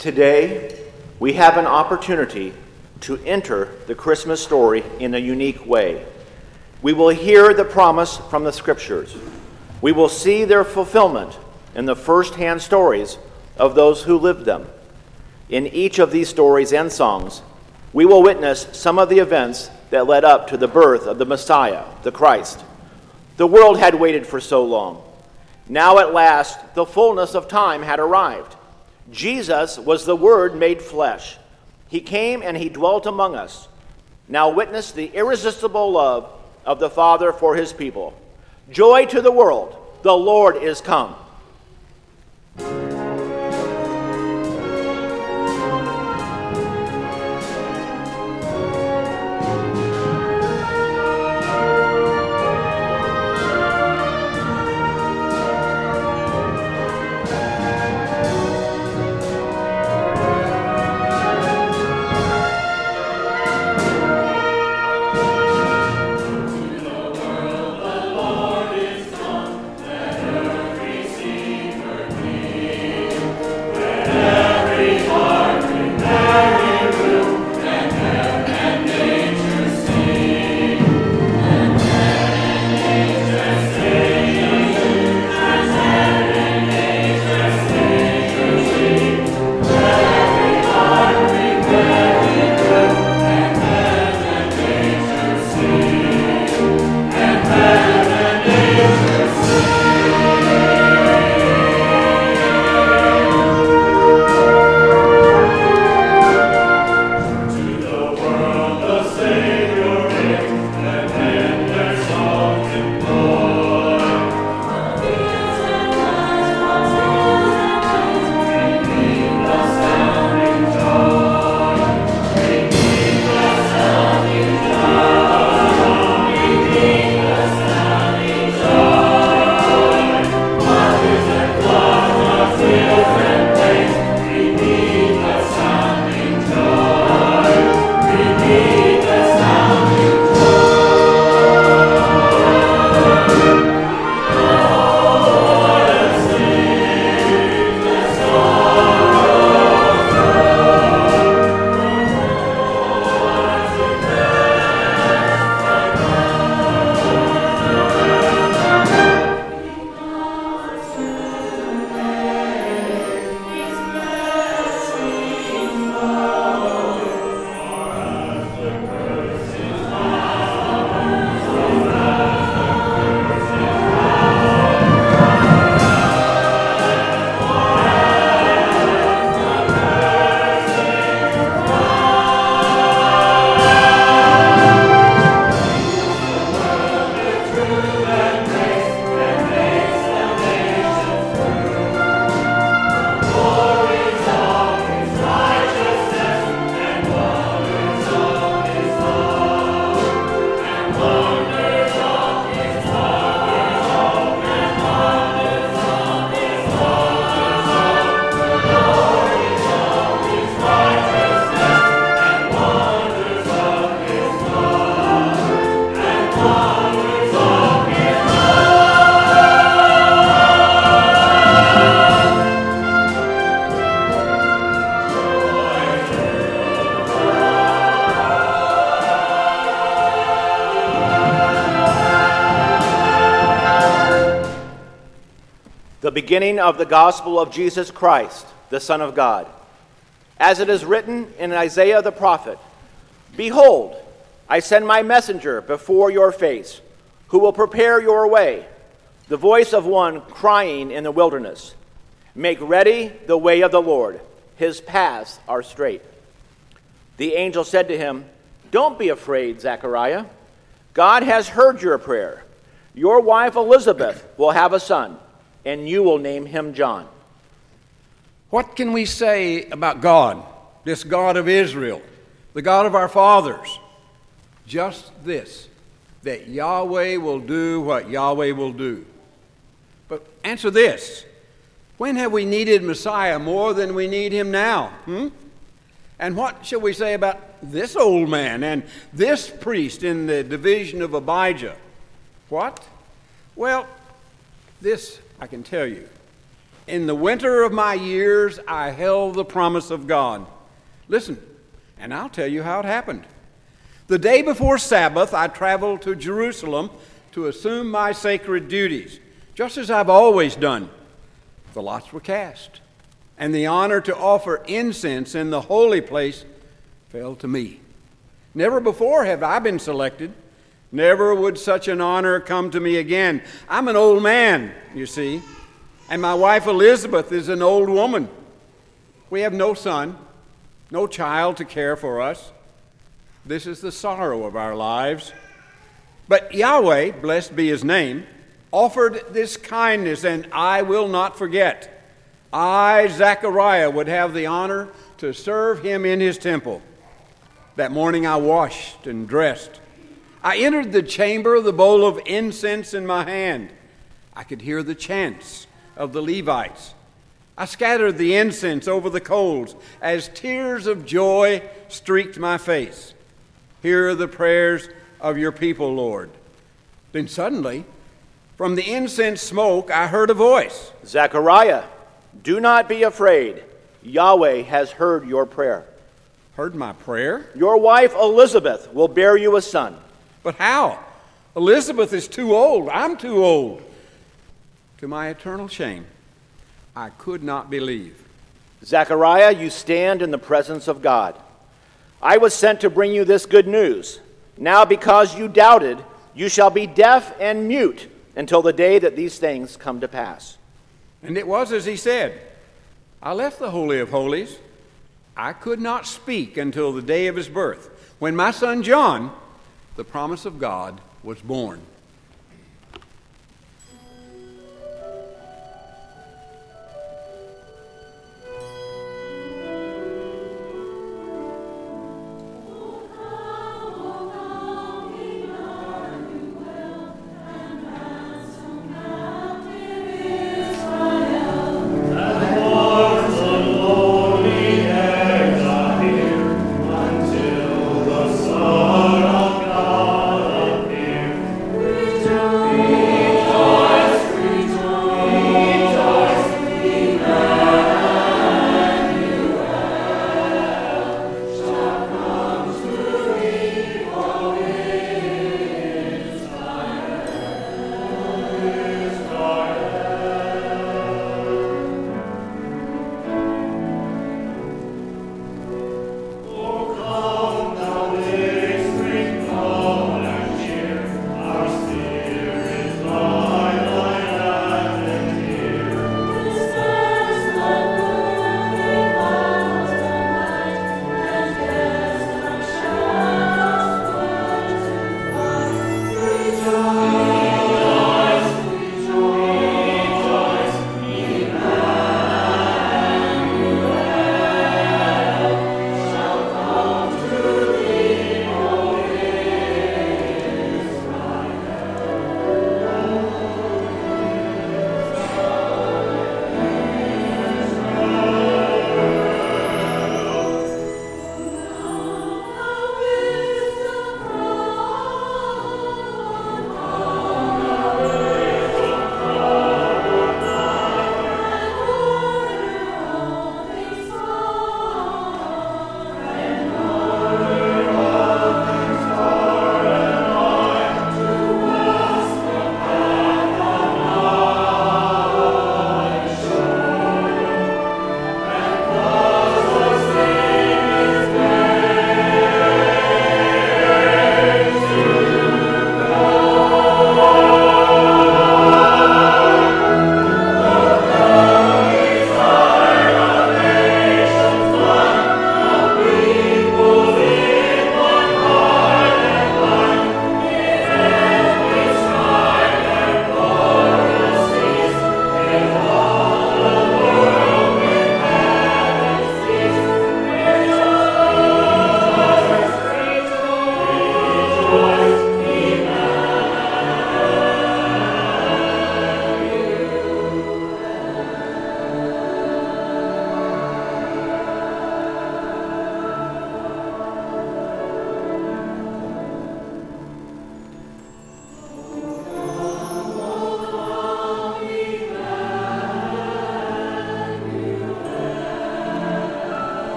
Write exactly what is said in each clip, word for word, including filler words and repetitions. Today, we have an opportunity to enter the Christmas story in a unique way. We will hear the promise from the Scriptures. We will see their fulfillment in the first-hand stories of those who lived them. In each of these stories and songs, we will witness some of the events that led up to the birth of the Messiah, the Christ. The world had waited for so long. Now at last, the fullness of time had arrived. Jesus was the Word made flesh. He came and he dwelt among us. Now witness the irresistible love of the Father for his people. Joy to the world, the Lord is come. The beginning of the gospel of Jesus Christ, the Son of God. As it is written in Isaiah the prophet, "Behold, I send my messenger before your face, who will prepare your way, the voice of one crying in the wilderness, make ready the way of the Lord, his paths are straight." The angel said to him, "Don't be afraid, Zechariah. God has heard your prayer. Your wife Elizabeth will have a son, and you will name him John." What can we say about God, this God of Israel, the God of our fathers? Just this, that Yahweh will do what Yahweh will do. But answer this, when have we needed Messiah more than we need him now? Hmm? And what shall we say about this old man and this priest in the division of Abijah? What? Well, this I can tell you, in the winter of my years, I held the promise of God. Listen, and I'll tell you how it happened. The day before Sabbath, I traveled to Jerusalem to assume my sacred duties, just as I've always done. The lots were cast, and the honor to offer incense in the holy place fell to me. Never before have I been selected. Never would such an honor come to me again. I'm an old man, you see, and my wife Elizabeth is an old woman. We have no son, no child to care for us. This is the sorrow of our lives. But Yahweh, blessed be his name, offered this kindness, and I will not forget. I, Zechariah, would have the honor to serve him in his temple. That morning I washed and dressed. I entered the chamber, with the bowl of incense in my hand. I could hear the chants of the Levites. I scattered the incense over the coals as tears of joy streaked my face. Here are the prayers of your people, Lord. Then suddenly, from the incense smoke, I heard a voice. Zechariah, do not be afraid. Yahweh has heard your prayer. Heard my prayer? Your wife Elizabeth will bear you a son. But how? Elizabeth is too old. I'm too old. To my eternal shame, I could not believe. Zechariah, you stand in the presence of God. I was sent to bring you this good news. Now because you doubted, you shall be deaf and mute until the day that these things come to pass. And it was as he said. I left the Holy of Holies. I could not speak until the day of his birth, when my son John, the promise of God, was born.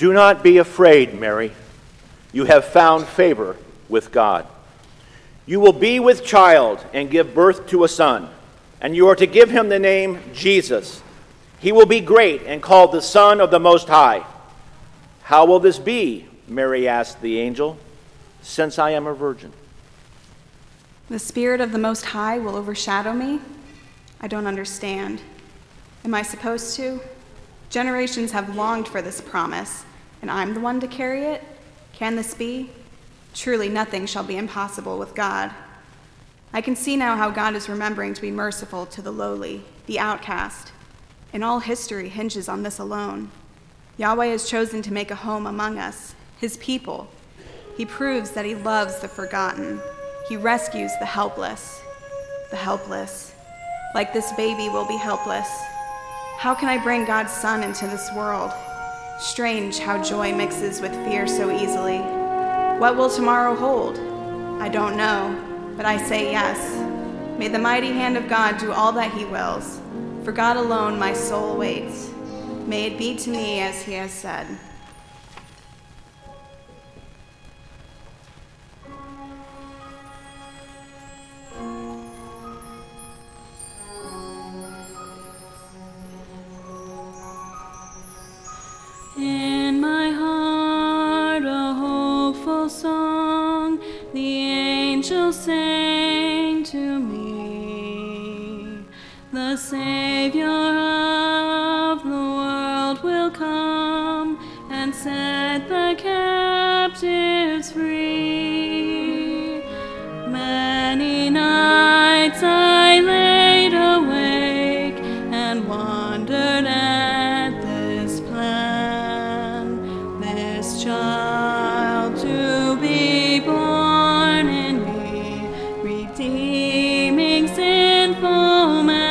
Do not be afraid, Mary. You have found favor with God. You will be with child and give birth to a son, and you are to give him the name Jesus. He will be great and called the Son of the Most High. How will this be? Mary asked the angel, since I am a virgin. The Spirit of the Most High will overshadow me? I don't understand. Am I supposed to? Generations have longed for this promise, and I'm the one to carry it? Can this be? Truly nothing shall be impossible with God. I can see now how God is remembering to be merciful to the lowly, the outcast. And all history hinges on this alone. Yahweh has chosen to make a home among us, his people. He proves that he loves the forgotten. He rescues the helpless. The helpless. Like this baby will be helpless. How can I bring God's Son into this world? Strange how joy mixes with fear so easily. What will tomorrow hold? I don't know, but I say yes. May the mighty hand of God do all that he wills. For God alone my soul waits. May it be to me as he has said. In my heart a hopeful song the angel sang to me. The Savior of the world will come and set the captives free. Many nights I laid awake and wondered at this plan, this child to be born in me, redeeming sinful man.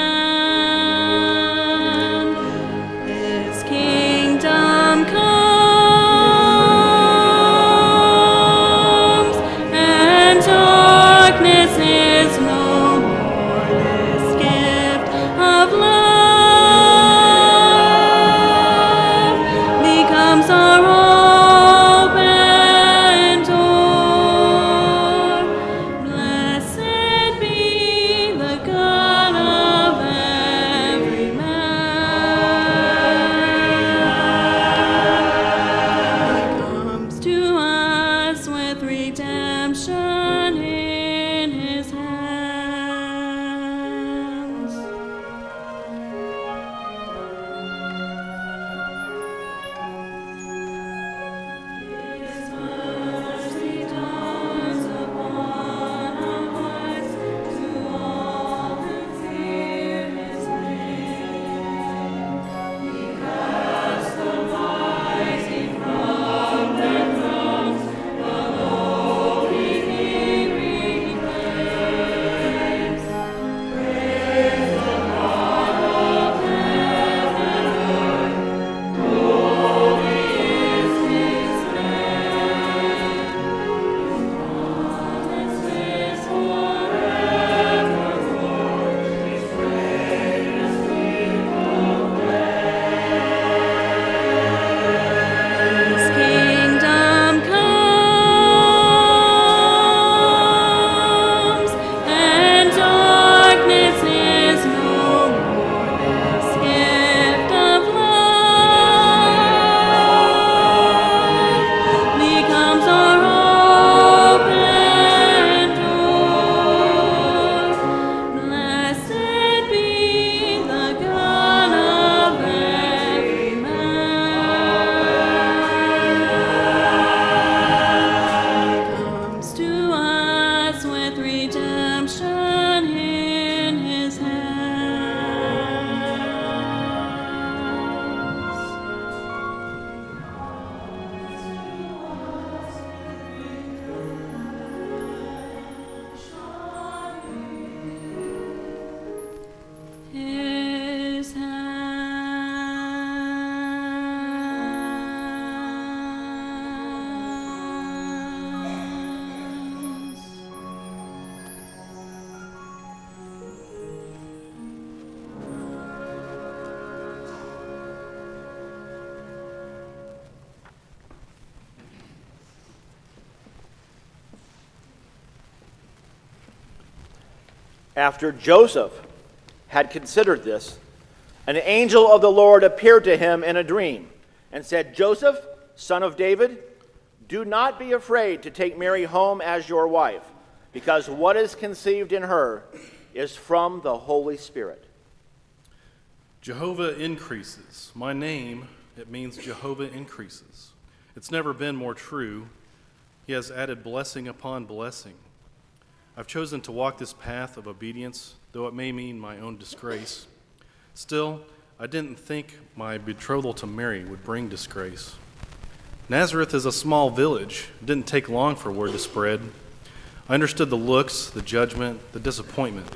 After Joseph had considered this, an angel of the Lord appeared to him in a dream and said, "Joseph, son of David, do not be afraid to take Mary home as your wife, because what is conceived in her is from the Holy Spirit." Jehovah increases. My name, it means Jehovah increases. It's never been more true. He has added blessing upon blessing. I've chosen to walk this path of obedience, though it may mean my own disgrace. Still, I didn't think my betrothal to Mary would bring disgrace. Nazareth is a small village. It didn't take long for word to spread. I understood the looks, the judgment, the disappointment,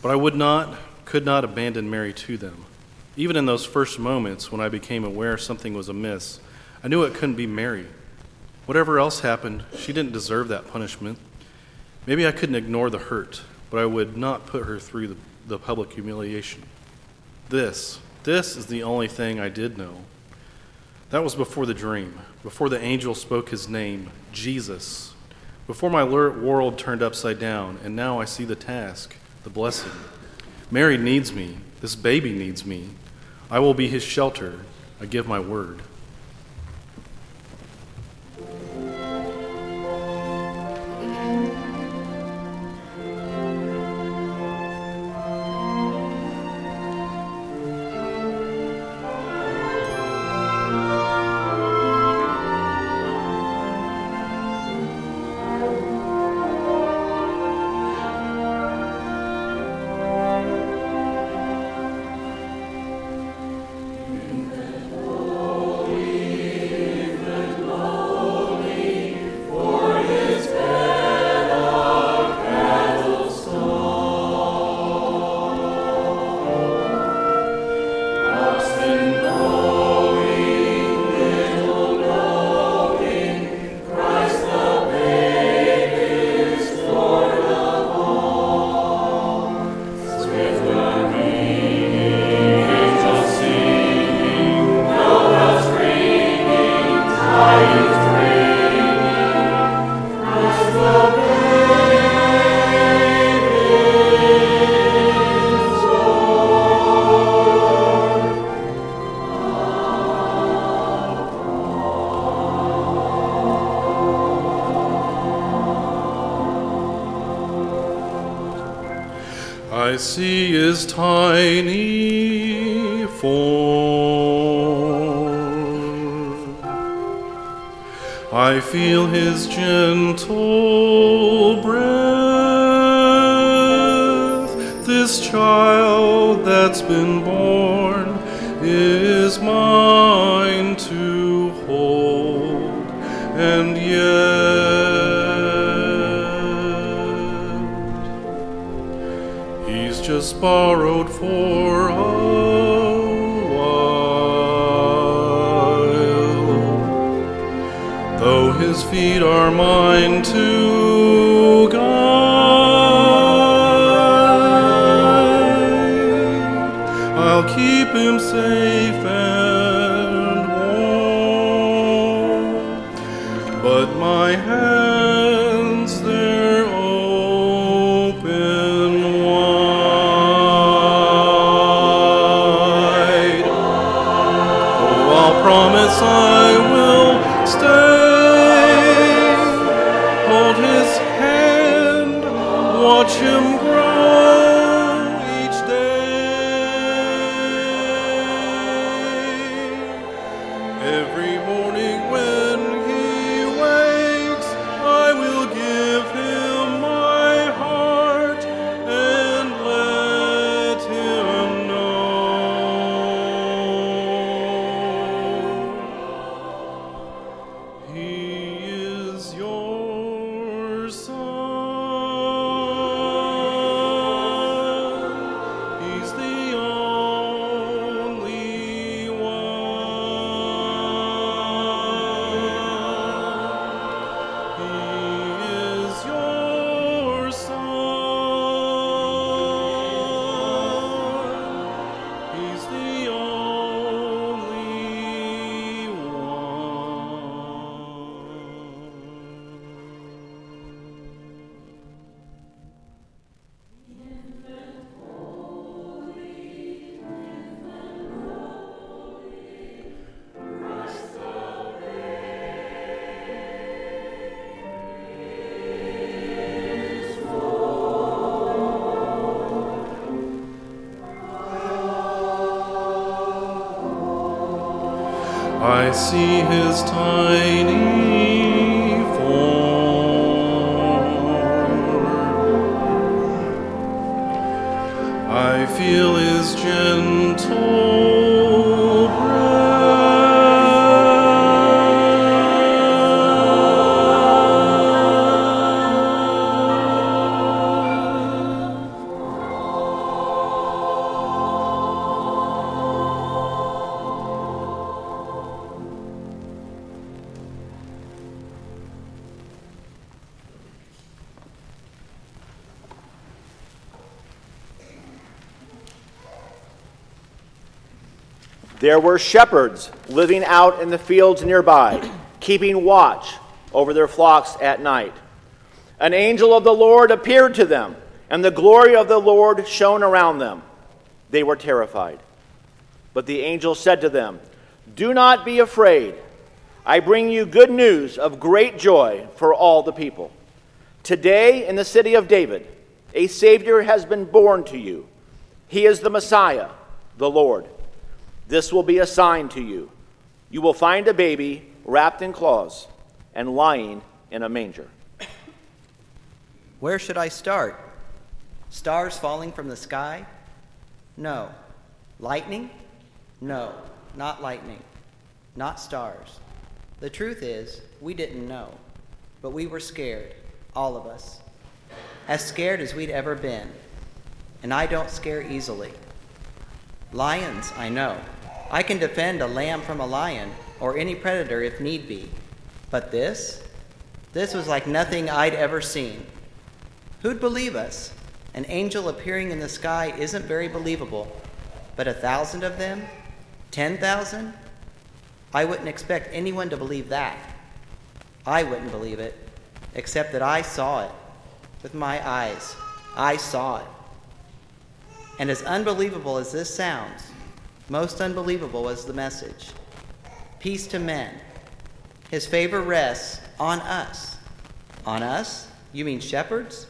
but I would not, could not abandon Mary to them. Even in those first moments when I became aware something was amiss, I knew it couldn't be Mary. Whatever else happened, she didn't deserve that punishment. Maybe I couldn't ignore the hurt, but I would not put her through the, the public humiliation. This, this is the only thing I did know. That was before the dream, before the angel spoke his name, Jesus, before my world turned upside down, and now I see the task, the blessing. Mary needs me. This baby needs me. I will be his shelter. I give my word. I see his tiny form. I feel his gentle breath. This child that's been born is mine to hold, and yet just borrowed for a while, though his feet are mine to guide, I'll keep him safe and warm, but my hands there I will stay, hold his I see his tiny form. I feel his gentle breath. There were shepherds living out in the fields nearby, keeping watch over their flocks at night. An angel of the Lord appeared to them, and the glory of the Lord shone around them. They were terrified. But the angel said to them, "Do not be afraid. I bring you good news of great joy for all the people. Today in the city of David, a Savior has been born to you. He is the Messiah, the Lord. This will be a sign to you. You will find a baby wrapped in cloths and lying in a manger." Where should I start? Stars falling from the sky? No. Lightning? No, not lightning. Not stars. The truth is, we didn't know, but we were scared, all of us. As scared as we'd ever been. And I don't scare easily. Lions, I know. I can defend a lamb from a lion, or any predator if need be. But this? This was like nothing I'd ever seen. Who'd believe us? An angel appearing in the sky isn't very believable. But a thousand of them? Ten thousand? I wouldn't expect anyone to believe that. I wouldn't believe it, except that I saw it. With my eyes, I saw it. And as unbelievable as this sounds, most unbelievable was the message. Peace to men. His favor rests on us. On us? You mean shepherds?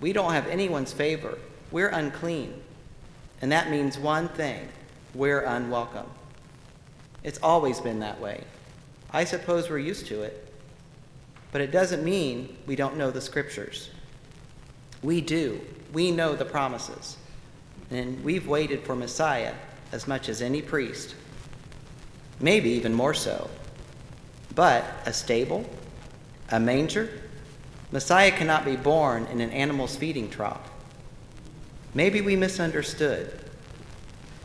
We don't have anyone's favor. We're unclean. And that means one thing. We're unwelcome. It's always been that way. I suppose we're used to it. But it doesn't mean we don't know the scriptures. We do. We know the promises. And we've waited for Messiah as much as any priest, maybe even more so. But a stable, a manger, Messiah cannot be born in an animal's feeding trough. Maybe we misunderstood.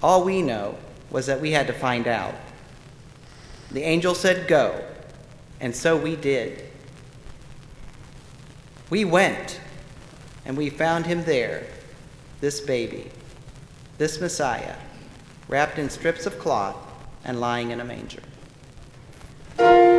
All we know was that we had to find out. The angel said, "Go," and so we did. We went, and we found him there, this baby. This Messiah, wrapped in strips of cloth and lying in a manger. Thank you.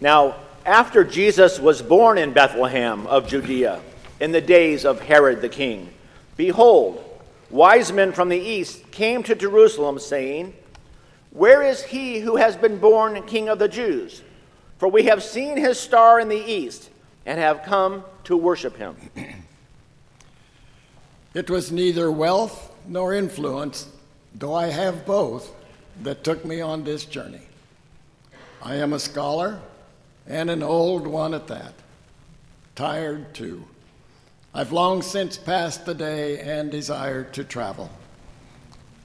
Now, after Jesus was born in Bethlehem of Judea, in the days of Herod the king, behold, wise men from the east came to Jerusalem, saying, Where is he who has been born king of the Jews? For we have seen his star in the east, and have come to worship him. It was neither wealth nor influence, though I have both, that took me on this journey. I am a scholar, and an old one at that. Tired, too. I've long since passed the day and desire to travel.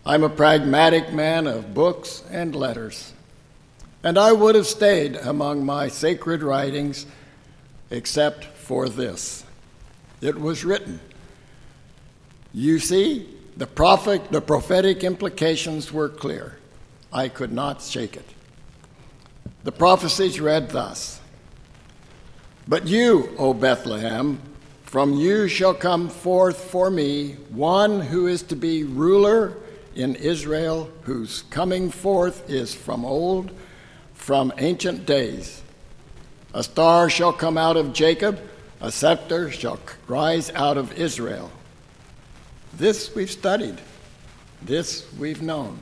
I'm a pragmatic man of books and letters, and I would have stayed among my sacred writings except for this. It was written. You see, the prophet, the prophetic implications were clear. I could not shake it. The prophecies read thus, But you, O Bethlehem, from you shall come forth for me one who is to be ruler in Israel, whose coming forth is from old, from ancient days. A star shall come out of Jacob, a scepter shall rise out of Israel. This we've studied, this we've known.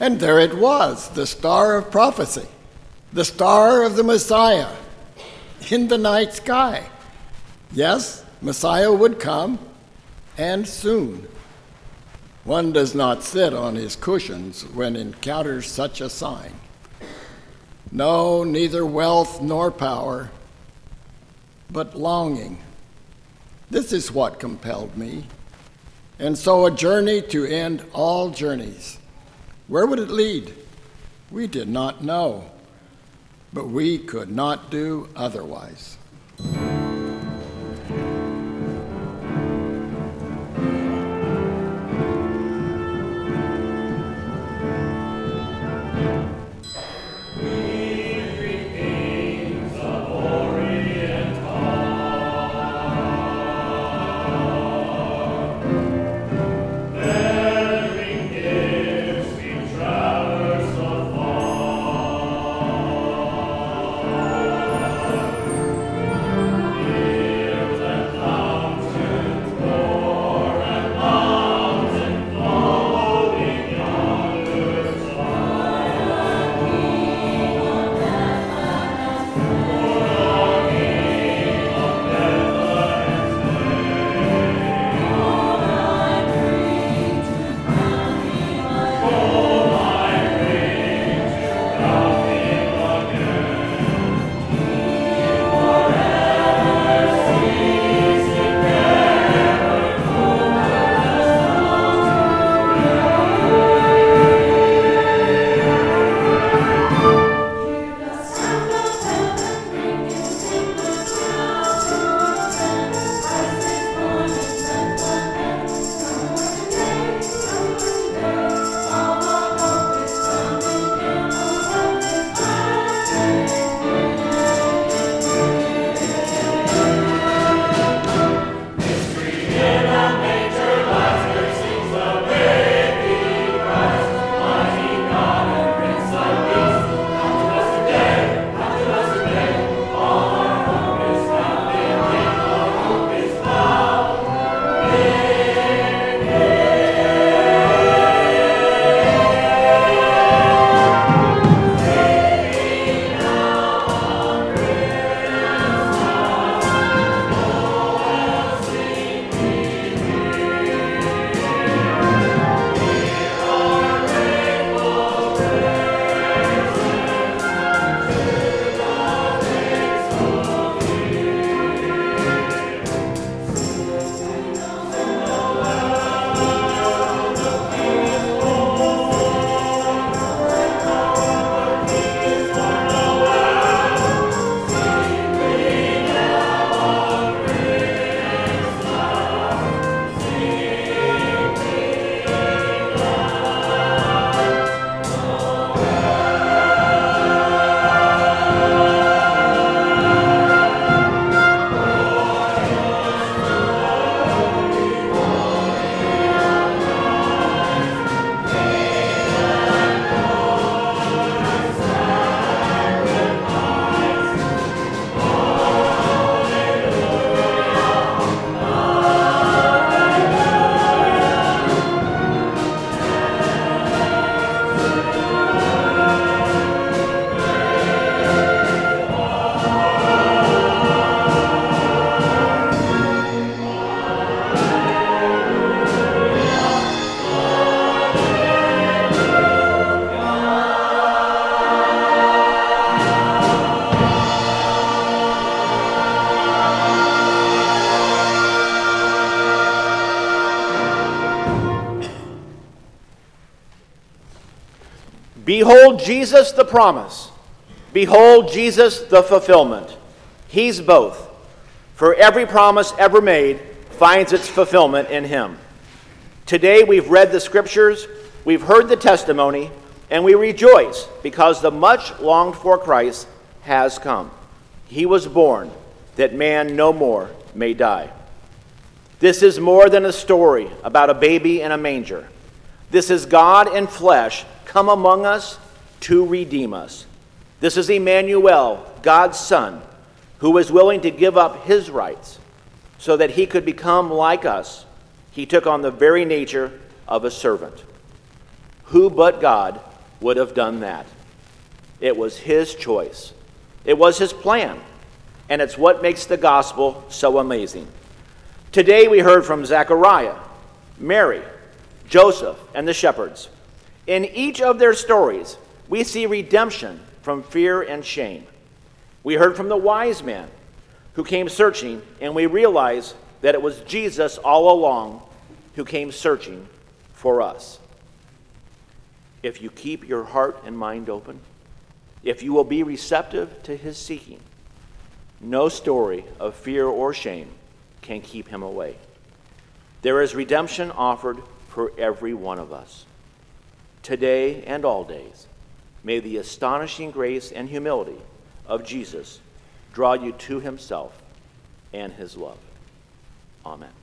And there it was, the star of prophecy, the star of the Messiah in the night sky. Yes, Messiah would come, and soon. One does not sit on his cushions when encounters such a sign. No, neither wealth nor power, but longing. This is what compelled me. And so a journey to end all journeys. Where would it lead? We did not know, but we could not do otherwise. Behold Jesus the promise. Behold Jesus the fulfillment. He's both. For every promise ever made finds its fulfillment in him. Today we've read the scriptures, we've heard the testimony, and we rejoice because the much longed for Christ has come. He was born that man no more may die. This is more than a story about a baby in a manger. This is God in flesh come among us to redeem us. This is Emmanuel, God's Son, who was willing to give up his rights so that he could become like us. He took on the very nature of a servant. Who but God would have done that? It was his choice. It was his plan. And it's what makes the gospel so amazing. Today we heard from Zechariah, Mary, Joseph, and the shepherds. In each of their stories, we see redemption from fear and shame. We heard from the wise man who came searching, and we realize that it was Jesus all along who came searching for us. If you keep your heart and mind open, if you will be receptive to his seeking, no story of fear or shame can keep him away. There is redemption offered for every one of us. Today and all days, may the astonishing grace and humility of Jesus draw you to himself and his love. Amen.